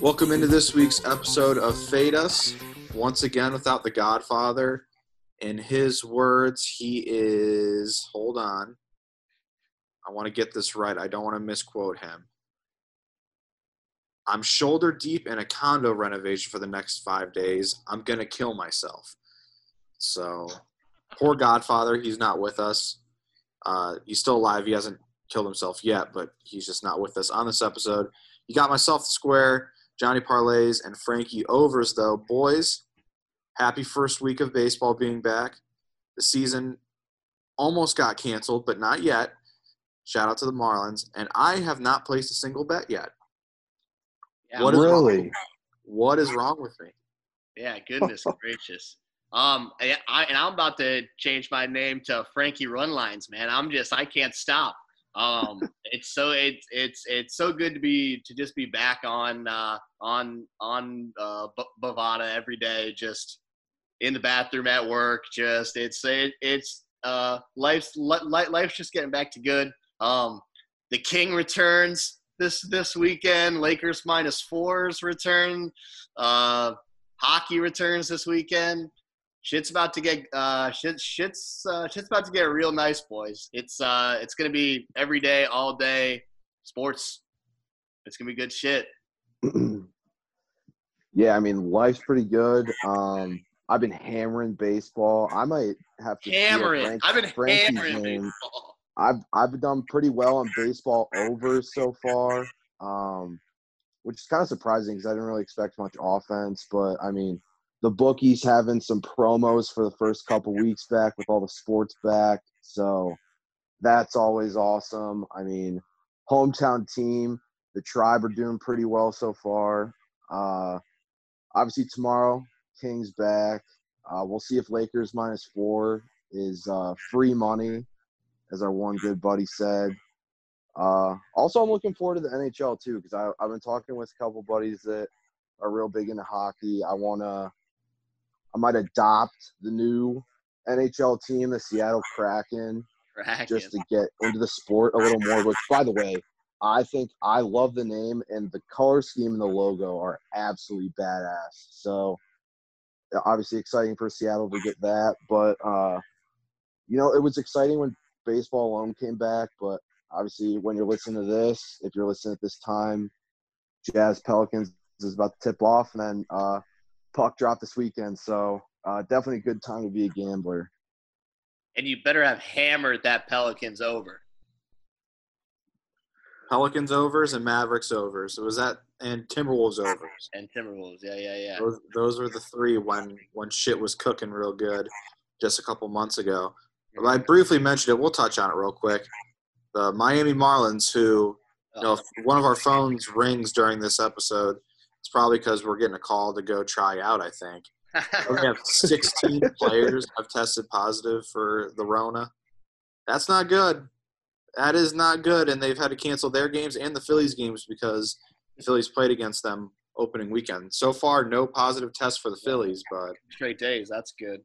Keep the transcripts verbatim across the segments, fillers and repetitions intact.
Welcome into this week's episode of Fade Us. Once again, without the Godfather. In his words, he is, hold on. I want to get this right. I don't want to misquote him. I'm shoulder deep in a condo renovation for the next five days. I'm going to kill myself. So, poor Godfather. He's not with us. Uh, he's still alive. He hasn't killed himself yet, but he's just not with us on this episode. You got myself the square. Johnny Parlays and Frankie Overs, though. Boys, happy first week of baseball being back. The season almost got canceled, but not yet. Shout out to the Marlins. And I have not placed a single bet yet. Yeah, what is really? Wrong? What is wrong with me? Yeah, goodness gracious. Um, I, I, and I'm about to change my name to Frankie Runlines, man. I'm just – I can't stop. um it's so it's it's it's so good to be to just be back on uh on on uh B- Bovada every day, just in the bathroom at work. Just it's it, it's uh life's li- life's just getting back to good. Um the King returns this this weekend. Lakers minus fours return. Uh hockey returns this weekend. Shit's about to get uh shit shit's uh, shit's about to get real nice, boys. It's uh it's gonna be every day, all day sports. It's gonna be good shit. Yeah, I mean, life's pretty good. Um, I've been hammering baseball. I might have to hammering. Frank, I've been Frankie's hammering name. Baseball. I've I've done pretty well on baseball overs so far, um, which is kind of surprising because I didn't really expect much offense. But I mean, the bookies having some promos for the first couple weeks back with all the sports back. So that's always awesome. I mean, hometown team, the Tribe are doing pretty well so far. Uh, obviously tomorrow, King's back. Uh, we'll see if Lakers minus four is uh, free money, as our one good buddy said. Uh, also, I'm looking forward to the N H L too, because I've been talking with a couple buddies that are real big into hockey. I want to – I might adopt the new N H L team, the Seattle Kraken, Kraken, just to get into the sport a little more. Which, by the way, I think I love the name, and the color scheme and the logo are absolutely badass. So, obviously exciting for Seattle to get that. But, uh, you know, it was exciting when baseball alone came back. But, obviously, when you're listening to this, if you're listening at this time, Jazz Pelicans is about to tip off. And then uh, – puck drop this weekend, so uh, definitely a good time to be a gambler. And you better have hammered that Pelicans over. Pelicans overs and Mavericks overs. So was that and Timberwolves overs? And Timberwolves, yeah, yeah, yeah. Those, those were the three when when shit was cooking real good just a couple months ago. But I briefly mentioned it. We'll touch on it real quick. The Miami Marlins, who you know, if one of our phones rings during this episode, it's probably because we're getting a call to go try out, I think. We have sixteen players have tested positive for the Rona. That's not good. That is not good, and they've had to cancel their games and the Phillies games because the Phillies played against them opening weekend. So far, no positive tests for the Phillies, but straight days, that's good.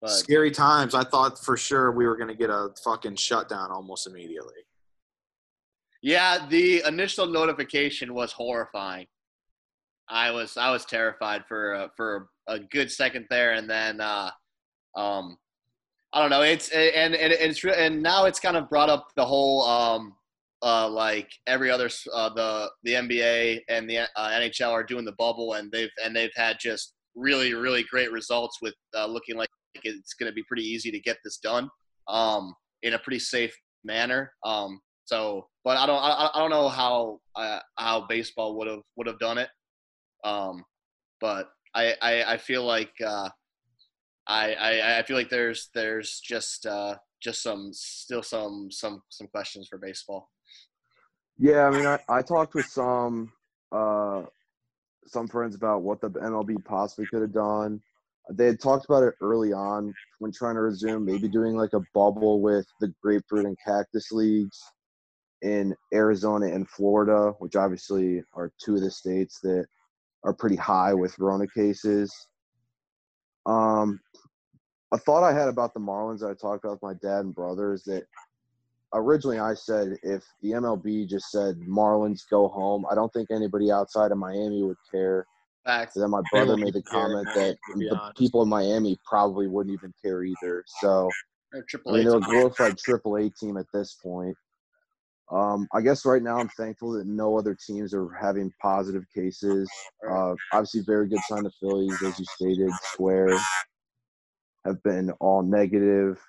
But scary times. I thought for sure we were going to get a fucking shutdown almost immediately. Yeah, the initial notification was horrifying. I was I was terrified for uh, for a good second there, and then uh, um, I don't know. It's and and it's and now it's kind of brought up the whole um, uh, like every other uh, the the N B A and the uh, N H L are doing the bubble, and they've and they've had just really really great results with uh, looking like it's going to be pretty easy to get this done um, in a pretty safe manner. Um, so, but I don't, I, I don't know how uh, how baseball would have would have done it. Um, but I, I, I feel like uh, I, I, I feel like there's there's just uh, just some still some some some questions for baseball. Yeah, I mean, I, I talked with some uh, some friends about what the M L B possibly could have done. They had talked about it early on when trying to resume, maybe doing like a bubble with the Grapefruit and Cactus Leagues in Arizona and Florida, which obviously are two of the states that are pretty high with Rona cases. Um, a thought I had about the Marlins that I talked about with my dad and brother is that originally I said if the M L B just said Marlins go home, I don't think anybody outside of Miami would care. Facts. And then my brother made the comment that the honest. people in Miami probably wouldn't even care either. So I mean, they're a glorified Triple A team at this point. Um, I guess right now I'm thankful that no other teams are having positive cases. Uh, obviously, very good sign the Phillies, as you stated. Square have been all negative.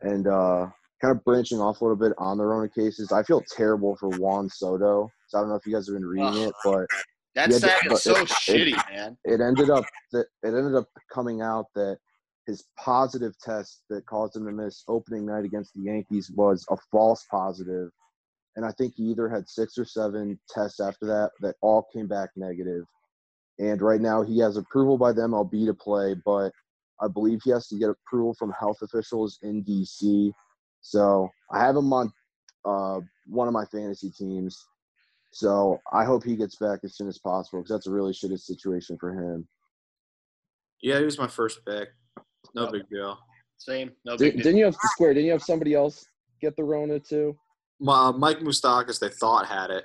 And uh, kind of branching off a little bit on their own cases, I feel terrible for Juan Soto. So I don't know if you guys have been reading oh. it, but that sack is so it, shitty, it, man. It ended up that it ended up coming out that his positive test that caused him to miss opening night against the Yankees was a false positive, and I think he either had six or seven tests after that that all came back negative. And right now he has approval by the M L B to play, but I believe he has to get approval from health officials in D C. So I have him on uh, one of my fantasy teams. So I hope he gets back as soon as possible because that's a really shitty situation for him. Yeah, he was my first pick. No big deal. Same. No big Did, deal. Didn't you have – Square, didn't you have somebody else get the Rona too? My, Mike Moustakas, they thought, had it.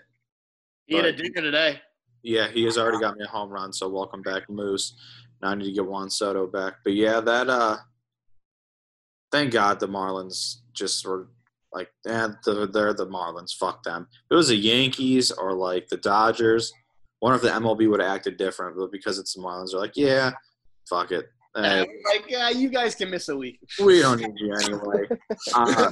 He had a dinger today. Yeah, he has already got me a home run, so welcome back, Moose. Now I need to get Juan Soto back. But, yeah, that uh, – thank God the Marlins just sort of – like, eh, they're the Marlins. Fuck them. If it was the Yankees or, like, the Dodgers, I wonder if the M L B would have acted different. But because it's the Marlins, they're like, yeah, fuck it. Eh. Like, yeah, you guys can miss a week. We don't need you anyway. Uh,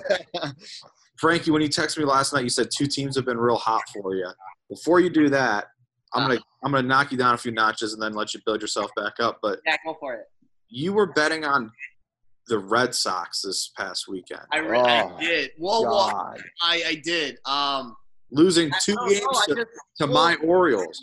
Frankie, when you texted me last night, you said two teams have been real hot for you. Before you do that, I'm uh, gonna I'm gonna knock you down a few notches and then let you build yourself back up. But yeah, go for it. You were betting on the Red Sox this past weekend. I, re- oh, I did. Whoa, whoa. I, I did. Um, Losing two no, games no, to, just, to well, my Orioles.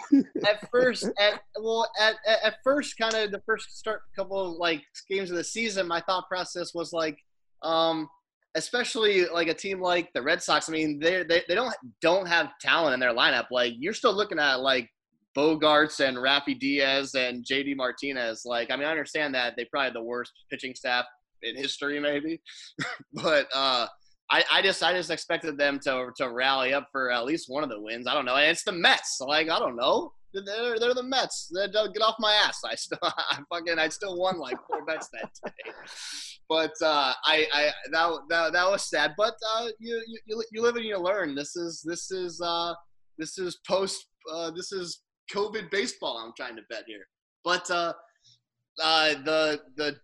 At first, at well, at at first, kind of the first start couple of like games of the season, my thought process was like, um, especially like a team like the Red Sox. I mean, they they they don't don't have talent in their lineup. Like you're still looking at like Bogarts and Rafi Diaz and J D Martinez. Like I mean, I understand that they probably have the worst pitching staff in history, maybe, but uh, I, I just I just expected them to to rally up for at least one of the wins. I don't know. And it's the Mets. Like I don't know. They're they're the Mets. They're, get off my ass. I still I fucking I still won like four bets that day. But uh, I I that, that that was sad. But uh, you you you live and you learn. This is this is uh, this is post uh, this is COVID baseball. I'm trying to bet here. But uh, uh, the the.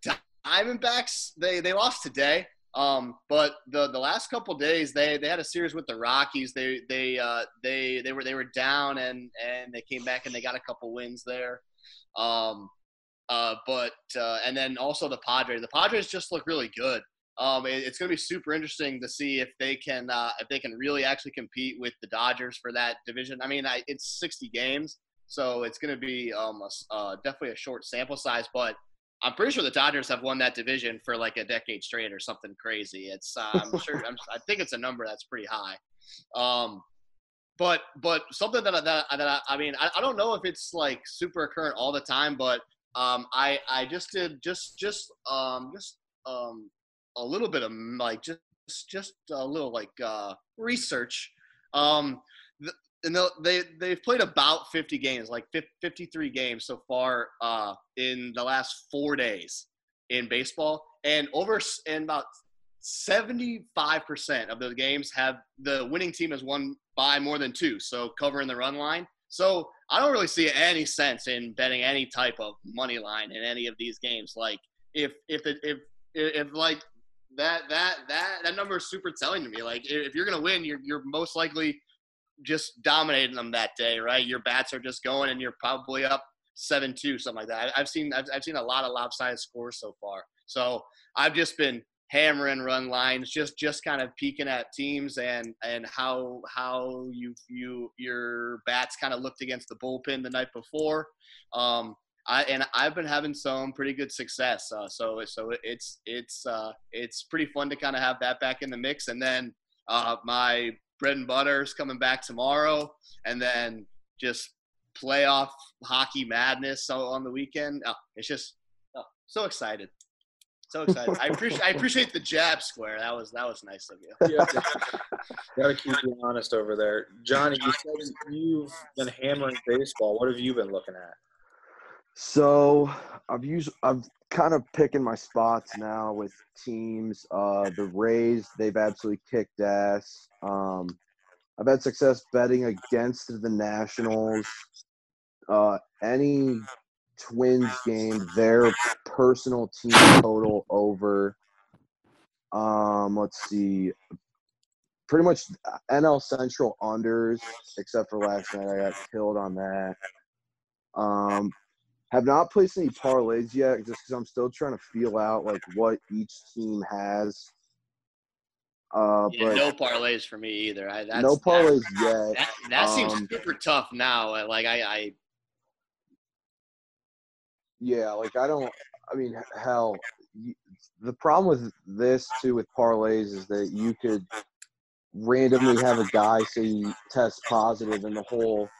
Diamondbacks, they, they lost today, um, but the, the last couple days they, they had a series with the Rockies. They they uh, they they were they were down and, and they came back and they got a couple wins there, um, uh, but uh, and then also the Padres. The Padres just look really good. Um, it, it's going to be super interesting to see if they can uh, if they can really actually compete with the Dodgers for that division. I mean, I, it's sixty games, so it's going to be um a, uh, definitely a short sample size, but I'm pretty sure the Dodgers have won that division for like a decade straight or something crazy. It's uh, I'm sure I'm, I think it's a number that's pretty high, um, but but something that I, that I, that I, I mean I, I don't know if it's like super current all the time, but um, I I just did just just um, just um, a little bit of like just just a little like uh, research. Um, the, And they, they've played about fifty games, like fifty-three games so far uh, in the last four days in baseball. And over and about seventy-five percent of the games have the winning team has won by more than two, so covering the run line. So I don't really see any sense in betting any type of money line in any of these games. Like if if it, if if like that that that that number is super telling to me. Like, if you're gonna win, you're you're most likely just dominating them that day, right? Your bats are just going, and you're probably up seven two, something like that. I've seen I've, I've seen a lot of lopsided scores so far. So I've just been hammering run lines, just just kind of peeking at teams and and how how you you your bats kind of looked against the bullpen the night before. Um, I and I've been having some pretty good success. Uh, so so it's it's uh, it's pretty fun to kind of have that back in the mix. And then uh, my bread and butter is coming back tomorrow, and then just playoff hockey madness on the weekend. Oh, it's just oh, so excited. So excited. I appreciate I appreciate the jab square. That was that was nice of you. Yeah, gotta keep you honest over there. Johnny, you said you've been hammering baseball. What have you been looking at? So I've used I'm kind of picking my spots now with teams. Uh, the Rays, they've absolutely kicked ass. Um, I've had success betting against the Nationals. Uh, any Twins game, their personal team total over. Um, let's see. Pretty much N L Central unders, except for last night. I got killed on that. Um, have not placed any parlays yet, just because I'm still trying to feel out like what each team has. Uh, yeah, but no parlays for me either. I, that's, no parlays that, yet. That, that seems um, super tough now. Like I. I Yeah, like I don't – I mean, hell, you, the problem with this too with parlays is that you could randomly have a guy say test positive and the whole –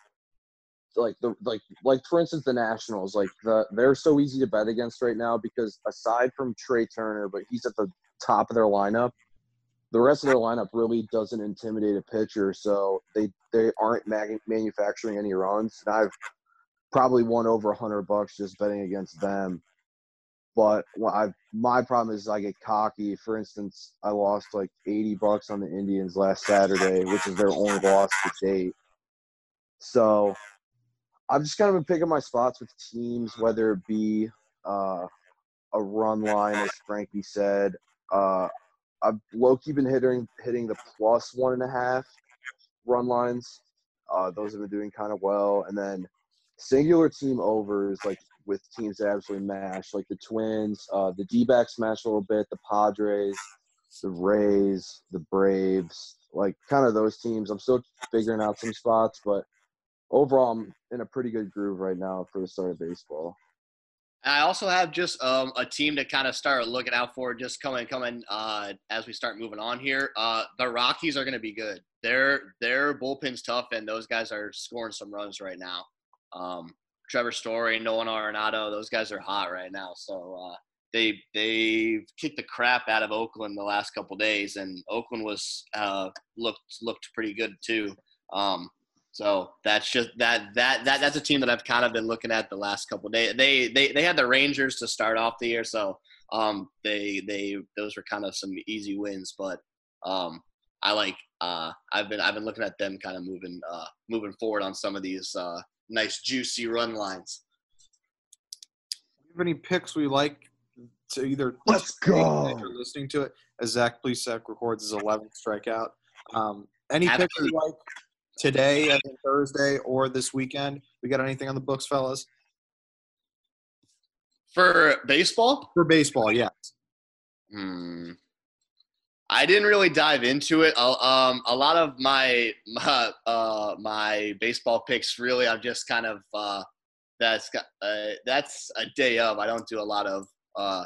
like, the like, like for instance, the Nationals, like the they're so easy to bet against right now because aside from Trey Turner, but he's at the top of their lineup, the rest of their lineup really doesn't intimidate a pitcher, so they, they aren't mag- manufacturing any runs. And I've – probably won over a hundred bucks just betting against them. But well, I my problem is I get cocky. For instance, I lost like eighty bucks on the Indians last Saturday, which is their only loss to date. So I've just kind of been picking my spots with teams, whether it be uh, a run line, as Frankie said. Uh, I've low-key been hitting hitting the plus one and a half run lines. Uh, those have been doing kind of well, and then. Singular team overs, like with teams that absolutely mash, like the Twins, uh, the D-backs mash a little bit, the Padres, the Rays, the Braves, like kind of those teams. I'm still figuring out some spots, but overall I'm in a pretty good groove right now for the start of baseball. And I also have just um, a team to kind of start looking out for just coming coming uh, as we start moving on here. Uh, the Rockies are going to be good. Their, their bullpen's tough, and those guys are scoring some runs right now. Um, Trevor Story, Nolan Arenado, those guys are hot right now. So uh, they they've kicked the crap out of Oakland the last couple of days, and Oakland was uh, looked looked pretty good too. Um, so that's just that that that that's a team that I've kind of been looking at the last couple of days. They they they had the Rangers to start off the year, so um, they they those were kind of some easy wins. But um, I like uh, I've been I've been looking at them kind of moving uh, moving forward on some of these. Uh, Nice juicy run lines. Do you have any picks we like to either let's go if you're listening to it as Zach Plesac records his eleventh strikeout? Um, any Absolutely. Picks we like today, as in Thursday, or this weekend? We got anything on the books, fellas? For baseball? For baseball, yes. Hmm. I didn't really dive into it. Um, a lot of my my, uh, my baseball picks, really, I'm just kind of uh, that's uh, that's a day of. I don't do a lot of uh,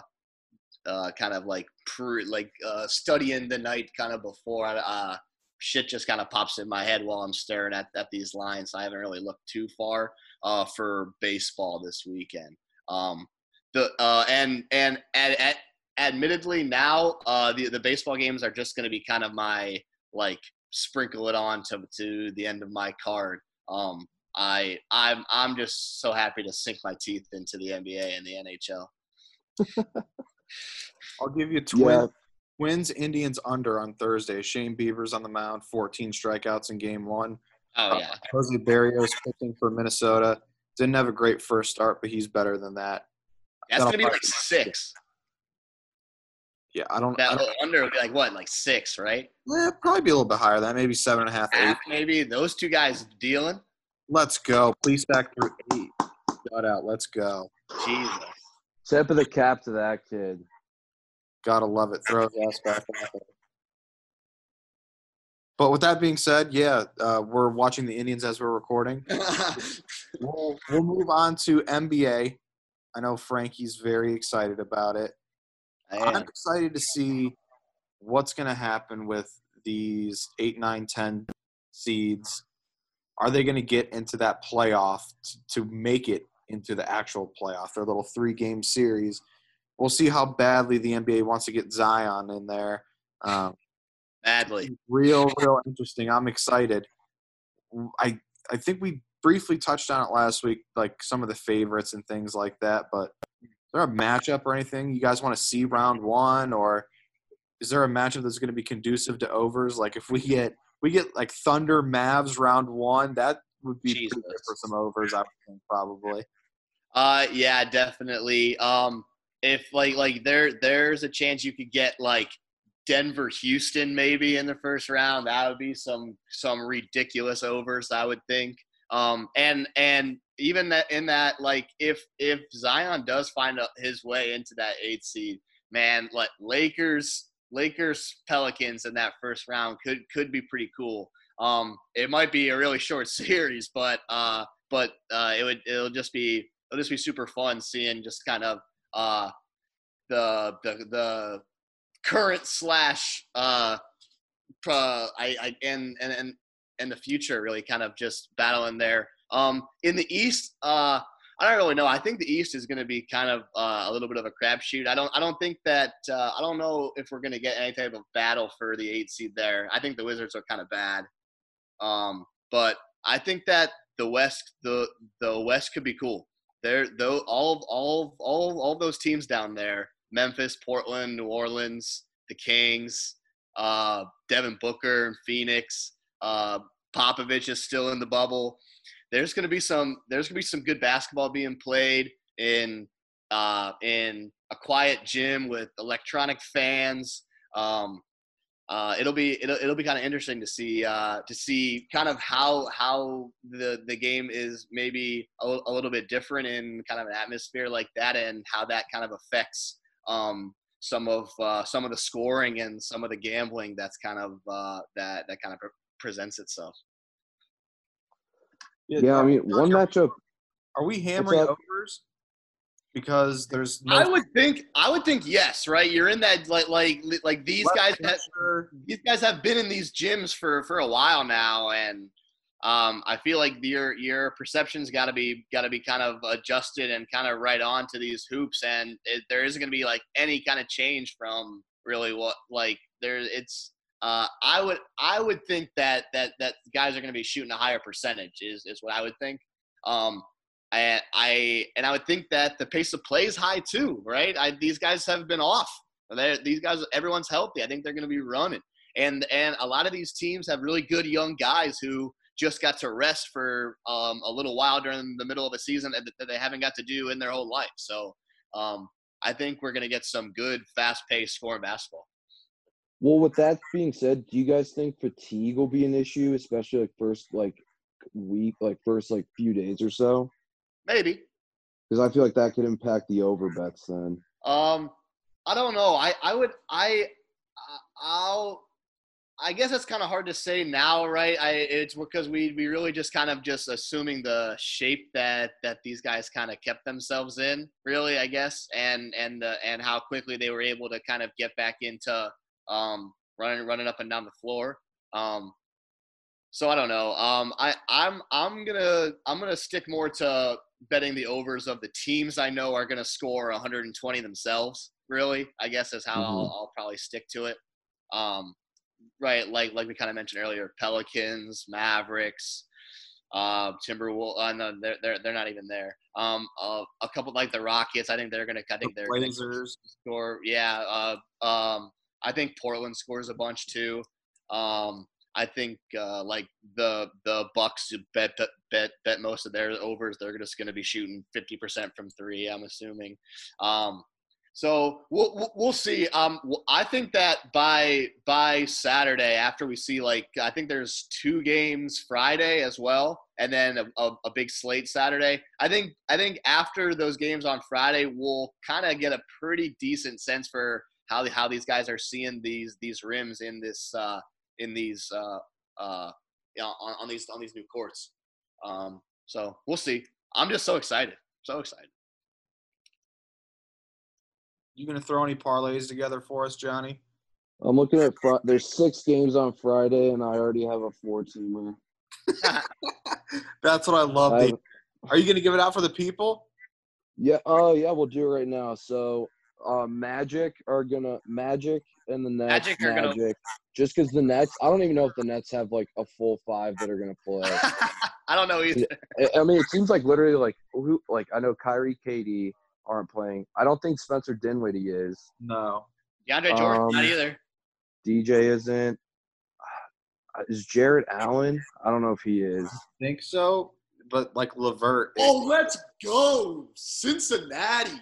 uh, kind of like pre, like uh, studying the night kind of before. Uh, shit just kind of pops in my head while I'm staring at, at these lines. I haven't really looked too far uh, for baseball this weekend. Um, the uh, and and at, at Admittedly, now uh, the the baseball games are just going to be kind of my like sprinkle it on to to the end of my card. Um, I I'm I'm just so happy to sink my teeth into the N B A and the N H L. I'll give you twin, yeah. Twins Indians under on Thursday. Shane Beavers on the mound, fourteen strikeouts in game one. Oh yeah, uh, Jose Barrios pitching for Minnesota. Didn't have a great first start, but he's better than that. That's going to be like six. Yeah, I don't. That I don't, under would be like what, like six, right? Yeah, probably be a little bit higher than that, maybe seven and a half, half eight. Maybe those two guys dealing. Let's go. Please back through eight. Shut out. Let's go. Jesus. Tip of the cap to that kid. Gotta love it. Throw his ass back out there. But with that being said, yeah, uh, we're watching the Indians as we're recording. we'll, we'll move on to N B A. I know Frankie's very excited about it. I'm excited to see what's going to happen with these eight, nine, ten seeds. Are they going to get into that playoff t- to make it into the actual playoff, their little three-game series? We'll see how badly the N B A wants to get Zion in there. Um, badly. Real, real interesting. I'm excited. I I think we briefly touched on it last week, like some of the favorites and things like that, but – is there a matchup or anything you guys want to see round one, or is there a matchup that's going to be conducive to overs? Like if we get we get like Thunder Mavs round one, that would be pretty good for some overs, I would think, probably. Uh, yeah, definitely. Um, if like like there there's a chance you could get like Denver Houston maybe in the first round, that would be some some ridiculous overs, I would think. Um, and and. Even that in that, like, if if Zion does find his way into that eighth seed, man, like Lakers, Lakers, Pelicans in that first round could could be pretty cool. Um, it might be a really short series, but uh, but uh, it would it'll just be it'll just be super fun seeing just kind of uh the the the current slash uh pro, I I and and and and the future really kind of just battling there. Um, in the East, uh, I don't really know. I think the East is going to be kind of uh, a little bit of a crapshoot. I don't, I don't think that uh, I don't know if we're going to get any type of battle for the eight seed there. I think the Wizards are kind of bad, um, but I think that the West, the the West could be cool. There, though, all of all of, all of, all of those teams down there: Memphis, Portland, New Orleans, the Kings, uh, Devin Booker, Phoenix, uh, Popovich is still in the bubble. There's gonna be some. There's gonna be some good basketball being played in uh, in a quiet gym with electronic fans. Um, uh, it'll be it'll it'll be kind of interesting to see uh, to see kind of how how the the game is maybe a, a little bit different in kind of an atmosphere like that, and how that kind of affects um, some of uh, some of the scoring and some of the gambling that's kind of uh, that that kind of presents itself. Yeah, yeah, I mean, one matchup. Are we hammering overs? Because there's no. I would think. I would think yes, right? You're in that like like like these guys. Have, these guys have been in these gyms for, for a while now, and um, I feel like your your perception's got to be got to be kind of adjusted and kind of right on to these hoops, and it, there isn't going to be like any kind of change from really what like there. It's. Uh, I would I would think that that, that guys are going to be shooting a higher percentage is, is what I would think. Um, I, I and I would think that the pace of play is high too, right? I, these guys have been off. They're, these guys, everyone's healthy. I think they're going to be running, and and a lot of these teams have really good young guys who just got to rest for um, a little while during the middle of a season that, that they haven't got to do in their whole life. So um, I think we're going to get some good fast-paced scoring basketball. Well, with that being said, do you guys think fatigue will be an issue, especially like first like week, like first like few days or so? Maybe. Because I feel like that could impact the over bets then. Um, I don't know. I, I would I I'll I guess it's kind of hard to say now, right? I it's because we we really just kind of just assuming the shape that that these guys kind of kept themselves in, really, I guess, and and uh, and how quickly they were able to kind of get back into. Um, running, running up and down the floor. Um, so I don't know. Um, I, I'm, I'm gonna, I'm gonna stick more to betting the overs of the teams I know are gonna score one hundred twenty themselves. Really, I guess is how mm-hmm. I'll, I'll probably stick to it. Um, right, like, like we kind of mentioned earlier, Pelicans, Mavericks, uh, Timberwolves. Uh, no, they're, they're, they're not even there. Um, uh, a couple like the Rockets. I think they're gonna. I think the they're Blazers score. Yeah. Uh, um. I think Portland scores a bunch too. Um, I think uh, like the the Bucks bet bet bet most of their overs. They're just going to be shooting fifty percent from three, I'm assuming. Um, So we'll we'll see. Um, I think that by by Saturday, after we see, like, I think there's two games Friday as well, and then a, a, a big slate Saturday. I think I think after those games on Friday, we'll kind of get a pretty decent sense for how how these guys are seeing these these rims in this uh, in these uh, uh, you know, on, on these on these new courts. Um, so we'll see. I'm just so excited, so excited. You going to throw any parlays together for us, Johnny? I'm looking at fr- – there's six games on Friday, and I already have a four-teamer. That's what I love. I have... Are you going to give it out for the people? Yeah. Oh, uh, yeah, we'll do it right now. So, uh, Magic are going to – Magic and the Nets. Magic are going to – just because the Nets – I don't even know if the Nets have, like, a full five that are going to play. I don't know either. I mean, it seems like literally, like, who, like, I know Kyrie, K D – aren't playing. I don't think Spencer Dinwiddie is. No. DeAndre Jordan, um, not either. D J isn't. Is Jared Allen? I don't know if he is. I think so, but like LeVert. Oh, let's go, Cincinnati.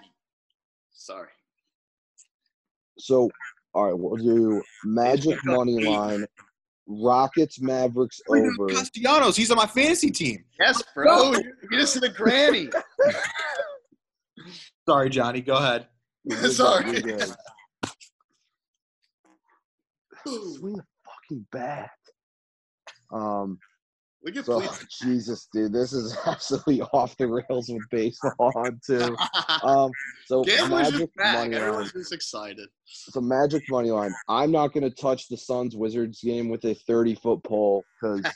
Sorry. So, all right, we'll do Magic money line, Rockets, Mavericks over. Castellanos, he's on my fantasy team. Yes, bro. Get us to the granny. Sorry, Johnny. Go ahead. Sorry. Swing the fucking bat. Um, we can so, please. Jesus, dude, this is absolutely off the rails with baseball on too. Um, so Magic money line. Just excited. So Magic money line. I'm not going to touch the Suns Wizards game with a thirty foot pole because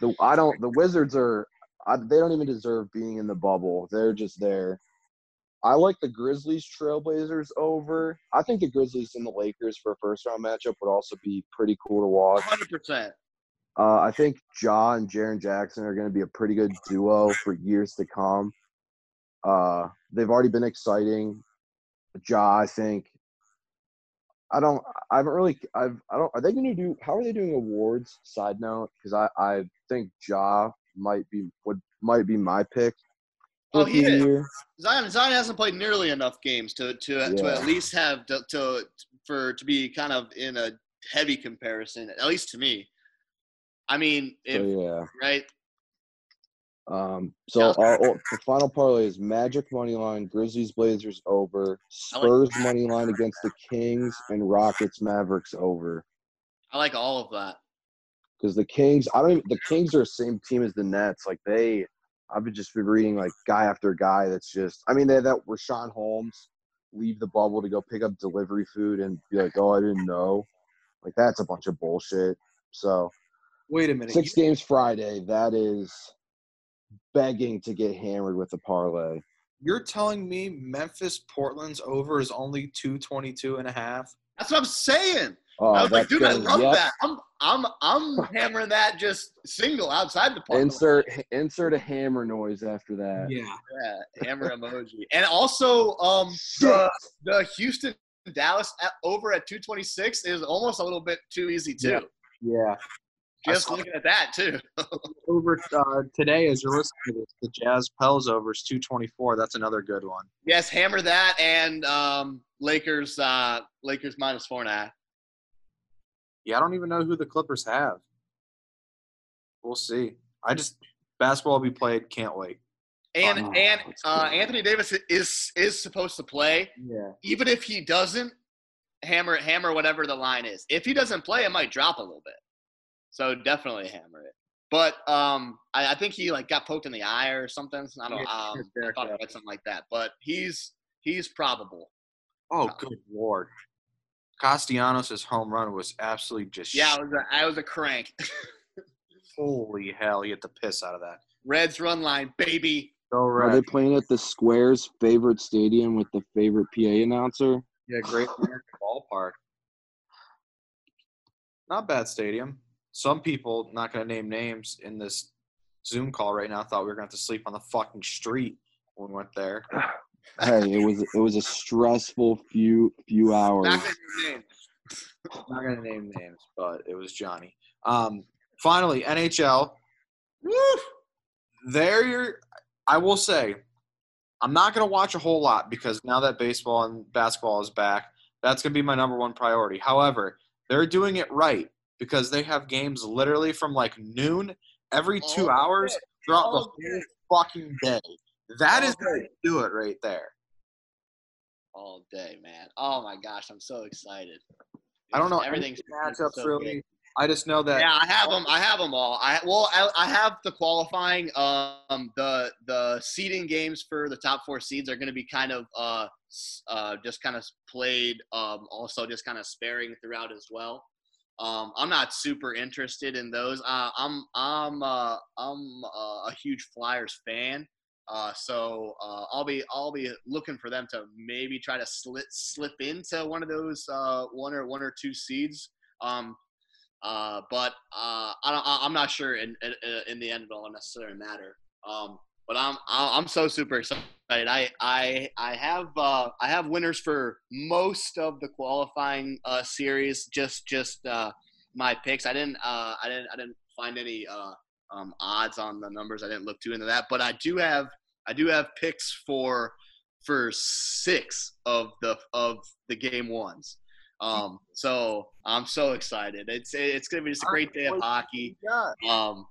the I don't. The Wizards are. I, they don't even deserve being in the bubble. They're just there. I like the Grizzlies Trailblazers over. I think the Grizzlies and the Lakers for a first-round matchup would also be pretty cool to watch. one hundred percent. Uh, I think Ja and Jaron Jackson are going to be a pretty good duo for years to come. Uh, they've already been exciting. Ja, I think. I don't. I haven't really. I've. I don't. Are they going to do? How are they doing awards? Side note, because I. I think Ja might be would might be my pick. Oh, he is. Zion, Zion hasn't played nearly enough games to to, yeah. to at least have to, to for to be kind of in a heavy comparison, at least to me. I mean, if, so, yeah, right. Um. So our, oh, the final parlay is Magic money line, Grizzlies Blazers over, Spurs like money line against the Kings, and Rockets Mavericks over. I like all of that. Because the Kings, I don't. Even, the Kings are the same team as the Nets. Like they. I've just been reading, like, guy after guy that's just – I mean, they had that Rashawn Holmes leave the bubble to go pick up delivery food and be like, oh, I didn't know. Like, that's a bunch of bullshit. So – wait a minute. Six you... games Friday. That is begging to get hammered with the parlay. You're telling me Memphis Portland's over is only two twenty-two and a half? That's what I'm saying. Oh, I was like, dude, good. I love yep. that. I'm I'm I'm hammering that just single outside the park. Insert insert a hammer noise after that. Yeah. Yeah. Hammer emoji. And also um the, the Houston Dallas at, over at two twenty-six is almost a little bit too easy too. Yeah. yeah. Just looking at that too. Over uh, today as you're listening to this, the Jazz Pels over is two twenty-four. That's another good one. Yes, hammer that and um Lakers uh Lakers minus four and a half. Yeah, I don't even know who the Clippers have. We'll see. I just basketball will be played. Can't wait. And oh, and uh, Anthony Davis is is supposed to play. Yeah. Even if he doesn't, hammer hammer whatever the line is. If he doesn't play, it might drop a little bit. So definitely hammer it. But um, I, I think he like got poked in the eye or something. I don't. Yeah, um, I thought I read something like that. But he's he's probable. Oh, um, good Lord. Castellanos' home run was absolutely just – yeah, I was a, I was a crank. Holy hell, he hit the piss out of that. Reds run line, baby. Go Reds. Are they playing at the Square's favorite stadium with the favorite P A announcer? Yeah, great ballpark. Not bad stadium. Some people, not going to name names, in this Zoom call right now thought we were going to have to sleep on the fucking street when we went there. Hey, it was it was a stressful few few hours. Not gonna name names. Not gonna name names, but it was Johnny. Um, finally, N H L. Woo! There, I will say, I'm not going to watch a whole lot because now that baseball and basketball is back, that's going to be my number one priority. However, they're doing it right because they have games literally from like noon every two oh, hours good. throughout oh, the good. whole fucking day. That oh, is how you do it right there. All day, man. Oh, my gosh. I'm so excited. Dude, I don't know. Everything's matchups so really. Good. I just know that. Yeah, I have them. I have them all. I well, I, I have the qualifying. Um, the the seeding games for the top four seeds are going to be kind of uh, uh, just kind of played. Um, also just kind of sparing throughout as well. Um, I'm not super interested in those. Uh, I'm I'm uh, I'm uh, a huge Flyers fan. Uh, so uh, I'll be I'll be looking for them to maybe try to slip slip into one of those uh, one or one or two seeds. Um. Uh, but uh, I don't, I'm not sure in, in in the end it will necessarily matter. Um, but I'm I'm so super excited. I I I have uh, I have winners for most of the qualifying uh, series. Just just uh, my picks. I didn't uh, I didn't I didn't find any uh, um, odds on the numbers. I didn't look too into that. But I do have I do have picks for for six of the of the game ones. Um, so I'm so excited. It's, it's going to be just a great day of hockey. Um,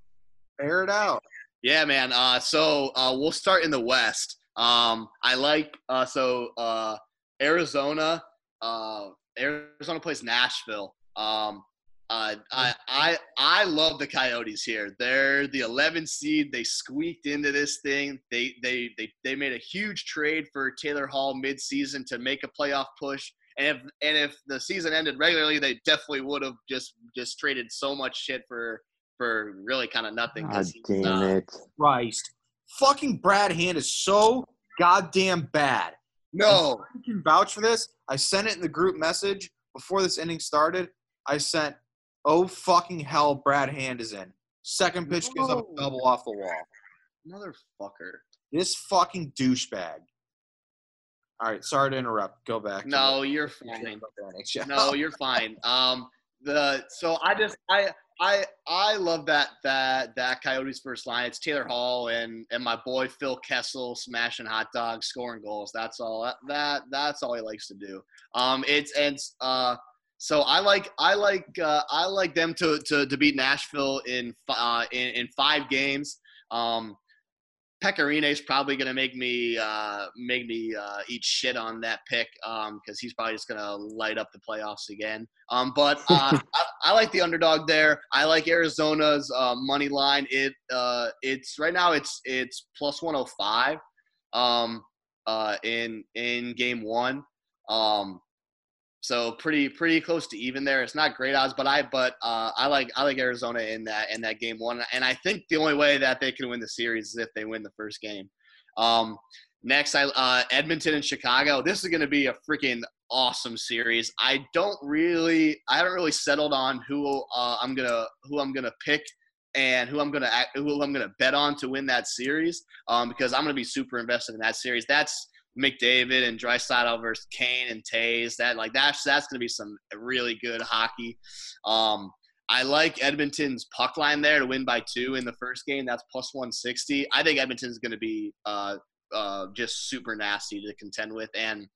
air it out. Yeah, man. Uh, so, uh, we'll start in the West. Um, I like, uh, so, uh, Arizona, uh, Arizona plays Nashville. Um, uh, I, I, I love the Coyotes here. They're the eleventh seed. They squeaked into this thing. They, they, they, they made a huge trade for Taylor Hall midseason to make a playoff push. And if, and if the season ended regularly, they definitely would have just, just traded so much shit for for really kind of nothing. God he, damn uh, it. Christ. Fucking Brad Hand is so goddamn bad. No. You can vouch for this. I sent it in the group message before this inning started. I sent, oh, fucking hell, Brad Hand is in. Second pitch no. gives up a double off the wall. Motherfucker. This fucking douchebag. All right, sorry to interrupt. Go back. No, you're fine. No, you're fine. Um, the so I just I I I love that that that Coyotes first line. It's Taylor Hall and and my boy Phil Kessel smashing hot dogs, scoring goals. That's all that, that that's all he likes to do. Um, it's and uh, so I like I like uh, I like them to to to beat Nashville in uh in, in five games. Um. Pecorino's probably gonna make me uh, make me uh, eat shit on that pick because um, he's probably just gonna light up the playoffs again. Um, but uh, I, I like the underdog there. I like Arizona's uh, money line. It uh, it's right now it's it's plus one hundred five um, uh, in in game one. Um, so pretty pretty close to even there. It's not great odds, but I but uh, I like I like Arizona in that in that game one, and I think the only way that they can win the series is if they win the first game. Um, next, I uh, Edmonton and Chicago. This is going to be a freaking awesome series. I don't really I haven't really settled on who uh, I'm gonna who I'm gonna pick and who I'm gonna who I'm gonna bet on to win that series um, because I'm gonna be super invested in that series. That's McDavid and Drysdale versus Kane and Taze. That like that's that's gonna be some really good hockey. Um, I like Edmonton's puck line there to win by two in the first game. That's plus one sixty. I think Edmonton's gonna be uh, uh, just super nasty to contend with. And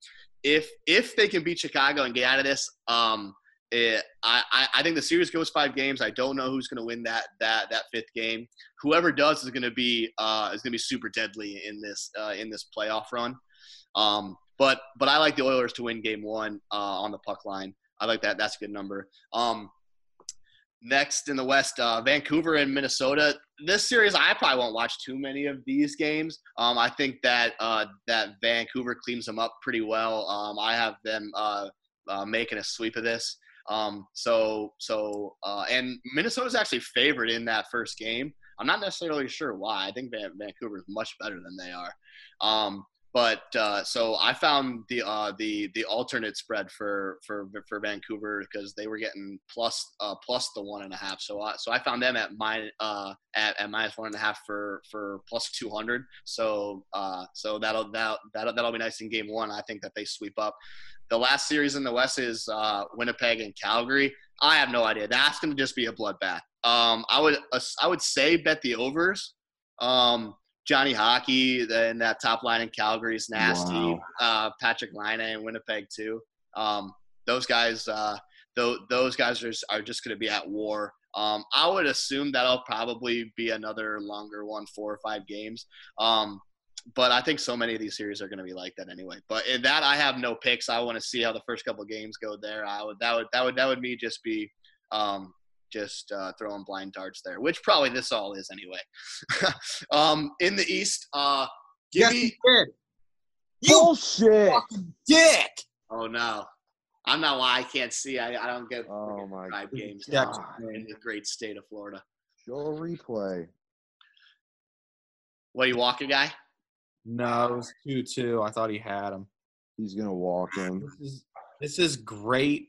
if if they can beat Chicago and get out of this, um, it, I I think the series goes five games. I don't know who's gonna win that that that fifth game. Whoever does is gonna be uh, is gonna be super deadly in this uh, in this playoff run. Um, but, but I like the Oilers to win game one, uh, on the puck line. I like that. That's a good number. Um, next in the West, uh, Vancouver and Minnesota, this series, I probably won't watch too many of these games. Um, I think that, uh, that Vancouver cleans them up pretty well. Um, I have them, uh, uh making a sweep of this. Um, so, so, uh, and Minnesota's actually favored in that first game. I'm not necessarily sure why. I think Van- Vancouver is much better than they are. Um, But uh, so I found the uh, the the alternate spread for for, for Vancouver because they were getting plus uh, plus the one and a half. So I so I found them at my uh, at, at minus one and a half for, for plus two hundred. So uh, so that'll that that'll, that'll be nice in game one. I think that they sweep up. The last series in the West is uh, Winnipeg and Calgary. I have no idea. That's going to just be a bloodbath. Um, I would I would say bet the overs. Um, Johnny Hockey in that top line in Calgary is nasty. Wow. Uh, Patrick Laine in Winnipeg too. Um, those guys, uh, th- those guys are just, are just going to be at war. Um, I would assume that'll probably be another longer one, four or five games. Um, but I think so many of these series are going to be like that anyway. But in that, I have no picks. I want to see how the first couple of games go there. I would that would that would that would me just be um, just uh, throwing blind darts there, which probably this all is anyway. um, in the East, uh, give yes, me you, you bullshit fucking dick. Oh no. I'm not why I can't see. I, I don't get oh my five God. games now in the great state of Florida. Show replay. What, you walk a guy? No, it was two two. I thought he had him. He's going to walk him. This is, this is great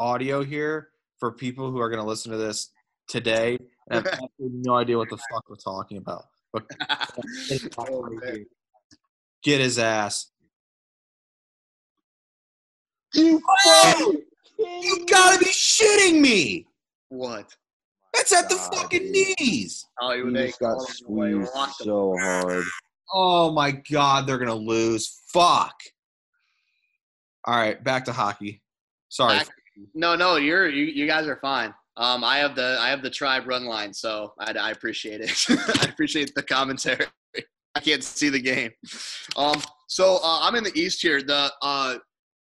audio here for people who are going to listen to this today and have absolutely no idea what the fuck we're talking about. Get his ass. You, oh, you gotta be shitting me! What? That's at God, the fucking dude. knees. Oh, he just got squeezed so hard. Oh my God, they're gonna lose. Fuck. All right, back to hockey. Sorry. I, no, no, you're you, you guys are fine. Um, I have the I have the tribe run line, so I, I appreciate it. I appreciate the commentary. I can't see the game. Um, so uh, I'm in the East here. The uh.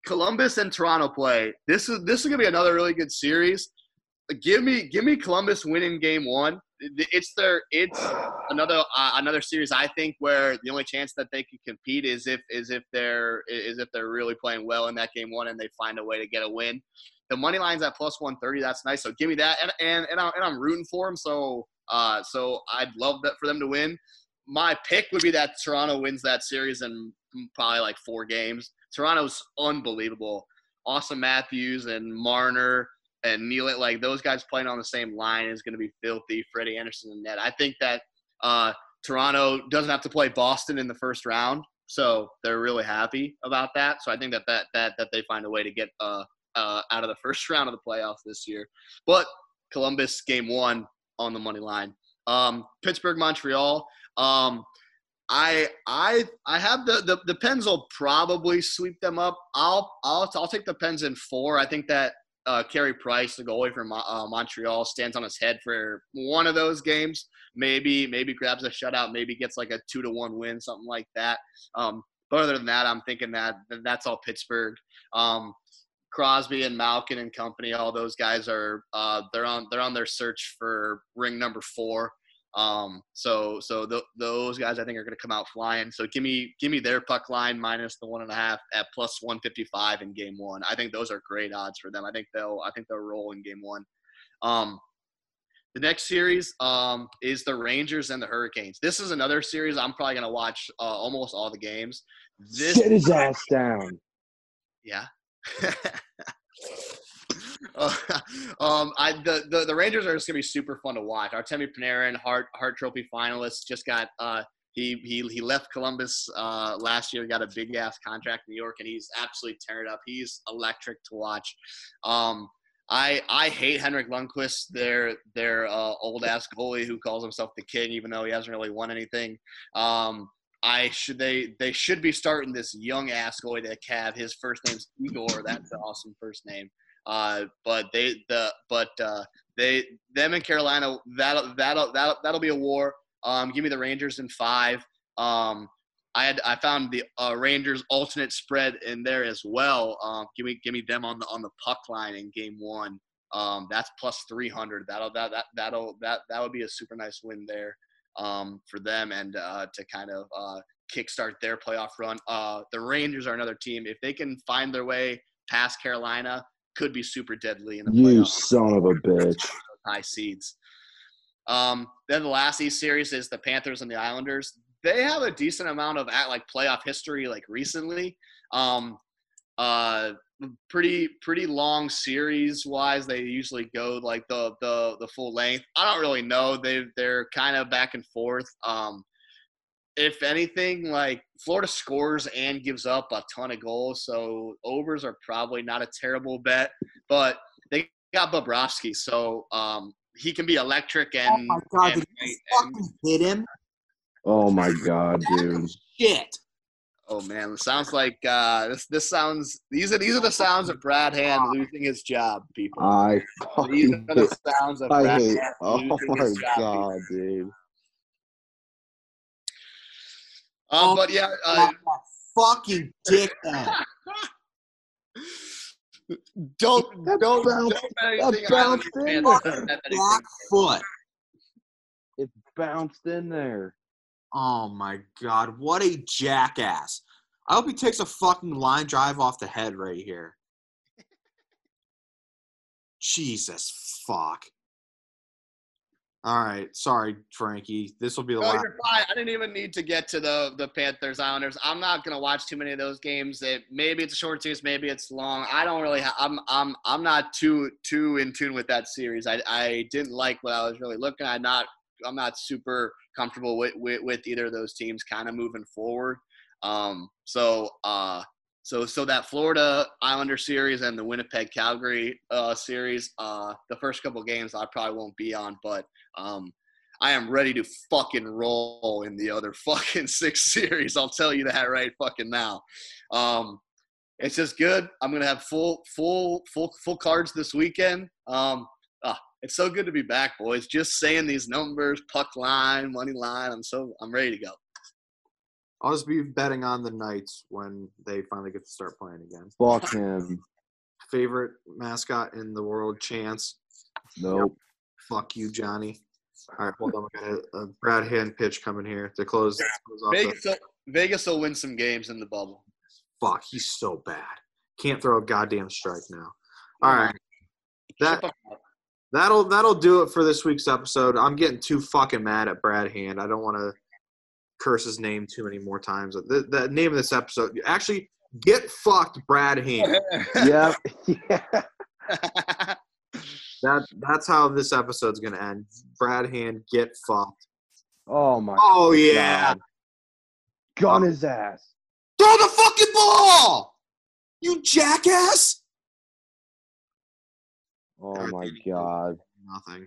Columbus and Toronto play. This is this is gonna be another really good series. Give me give me Columbus winning game one. It's their it's another uh, another series I think where the only chance that they can compete is if is if they're is if they're really playing well in that game one and they find a way to get a win. The money line's at plus one thirty. That's nice. So give me that, and and and I'm, and I'm rooting for them. So uh so I'd love that for them to win. My pick would be that Toronto wins that series in probably like four games. Toronto's unbelievable. Austin Matthews and Marner and Neal, like those guys playing on the same line is going to be filthy. Freddie Anderson in net. I think that uh, Toronto doesn't have to play Boston in the first round, so they're really happy about that. So I think that that that, that they find a way to get uh, uh, out of the first round of the playoffs this year. But Columbus game one on the money line. Um, Pittsburgh, Montreal. Um, I I I have the, the the Pens will probably sweep them up. I'll I'll I'll take the Pens in four. I think that uh, Carey Price, the goalie from uh, Montreal, stands on his head for one of those games. Maybe maybe grabs a shutout. Maybe gets like a two to one win, something like that. Um, but other than that, I'm thinking that that's all Pittsburgh. Um, Crosby and Malkin and company, all those guys are uh, they're on they're on their search for ring number four. Um, so, so th- those guys I think are going to come out flying. So give me, give me their puck line minus the one and a half at plus one fifty-five in game one. I think those are great odds for them. I think they'll, I think they'll roll in game one. Um, the next series, um, is the Rangers and the Hurricanes. This is another series I'm probably going to watch, uh, almost all the games. This Sit his ass down. Yeah. Uh, um, I the, the the Rangers are just gonna be super fun to watch. Artemi Panarin, Hart Hart Trophy finalist, just got uh he he he left Columbus uh last year, got a big ass contract in New York, and he's absolutely tearing it up. He's electric to watch. Um, I I hate Henrik Lundqvist, their their uh, old ass goalie who calls himself the king, even though he hasn't really won anything. Um, I should they they should be starting this young ass goalie that Cav. His first name's Igor. That's an awesome first name. Uh, but they, the, but, uh, they, them in Carolina, that'll, that'll, that'll, that'll be a war. Um, give me the Rangers in five. Um, I had, I found the, uh, Rangers alternate spread in there as well. Um, give me, give me them on the, on the puck line in game one. Um, that's plus three hundred. That'll, that, that, that'll, that, that would be a super nice win there, um, for them. And, uh, to kind of, uh, kickstart their playoff run. Uh, the Rangers are another team. If they can find their way past Carolina, could be super deadly in the playoffs. You son of a bitch. High seeds. Um, then the last East series is the Panthers and the Islanders. They have a decent amount of at like playoff history, like recently. Um, uh, pretty pretty long series wise. They usually go like the the the full length. I don't really know. They they're kind of back and forth. Um, if anything, like Florida scores and gives up a ton of goals, so overs are probably not a terrible bet. But they got Bobrovsky, so um, he can be electric. And oh my God, and, did you and, fucking and, hit him? Oh my god, dude! Shit! Oh man, it sounds like uh, this. This sounds. These are these are the sounds of Brad Hand losing his job, people. I these are the sounds of Brad Hand losing his job. Oh my god, dude! Um, but yeah, uh, fucking dick. Don't that don't bounce, don't that bounced in there. Black foot. It bounced in there. Oh my god! What a jackass! I hope he takes a fucking line drive off the head right here. Jesus fuck! All right, sorry, Frankie. This will be the no, last. You're fine. I didn't even need to get to the the Panthers Islanders. I'm not gonna watch too many of those games. It, maybe it's a short series, maybe it's long. I don't really. Ha- I'm I'm I'm not too too in tune with that series. I I didn't like what I was really looking. I not I'm not super comfortable with with, with either of those teams. Kind of moving forward. Um. So uh. So so that Florida Islander series and the Winnipeg Calgary uh series. Uh. The first couple games I probably won't be on, but. Um, I am ready to fucking roll in the other fucking six series. I'll tell you that right fucking now. Um, it's just good. I'm gonna have full, full, full, full cards this weekend. Um, ah, it's so good to be back, boys. Just saying these numbers, puck line, money line. I'm so I'm ready to go. I'll just be betting on the Knights when they finally get to start playing again. Fuck him. Favorite mascot in the world, Chance. Nope. Fuck you, Johnny. All right, hold on. We got a, a Brad Hand pitch coming here to close. Yeah. close off Vegas, the... will, Vegas will win some games in the bubble. Fuck, he's so bad. Can't throw a goddamn strike now. All right, that that'll that'll do it for this week's episode. I'm getting too fucking mad at Brad Hand. I don't want to curse his name too many more times. The, the name of this episode, actually, get fucked, Brad Hand. Yep. Yeah. That that's how this episode's gonna end. Brad Hand, get fucked. Oh my. Oh yeah. God. Gun his ass. Throw the fucking ball, you jackass. Oh Everything my god. Nothing.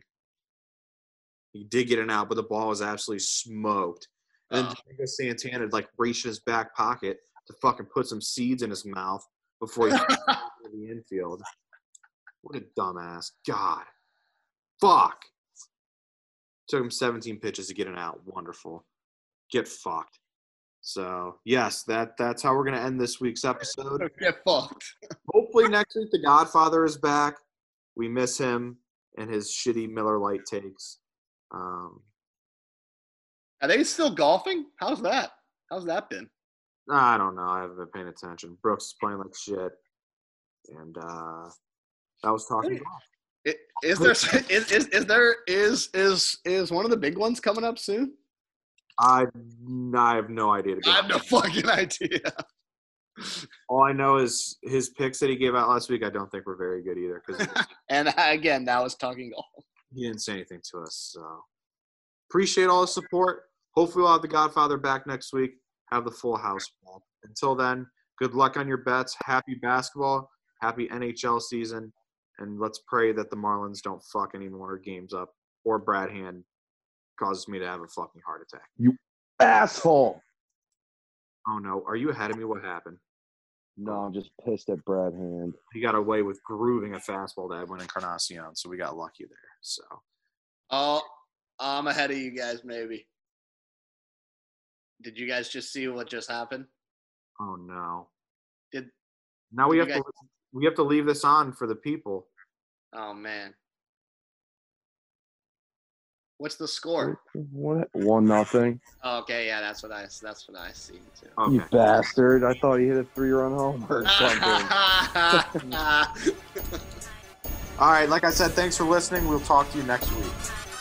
He did get an out, but the ball was absolutely smoked. And uh, then Santana like reached his back pocket to fucking put some seeds in his mouth before he got to the infield. What a dumbass. God. Fuck. Took him seventeen pitches to get an out. Wonderful. Get fucked. So, yes, that, that's how we're going to end this week's episode. Get fucked. Hopefully next week the Godfather is back. We miss him and his shitty Miller Lite takes. Um, Are they still golfing? How's that? How's that been? I don't know. I haven't been paying attention. Brooks is playing like shit. And, uh... I was talking about. Is, is there is, is is there is is is one of the big ones coming up soon? I I have no idea. I have no fucking idea. All I know is his picks that he gave out last week. I don't think were very good either. Because and again, that was talking golf. He didn't say anything to us. So appreciate all the support. Hopefully, we'll have the Godfather back next week. Have the full house. Until then, good luck on your bets. Happy basketball. Happy N H L season. And let's pray that the Marlins don't fuck any more games up or Brad Hand causes me to have a fucking heart attack. You asshole. Oh, no. Are you ahead of me? What happened? No, I'm just pissed at Brad Hand. He got away with grooving a fastball to Edwin Encarnacion, so we got lucky there. So, oh, I'm ahead of you guys maybe. Did you guys just see what just happened? Oh, no. Did Now we Did have guys- to listen- We have to leave this on for the people. Oh, man. What's the score? What? One nothing. Oh, okay, yeah, that's what I that's what I see, too. Okay. You bastard. I thought he hit a three-run homer or something. All right, like I said, thanks for listening. We'll talk to you next week.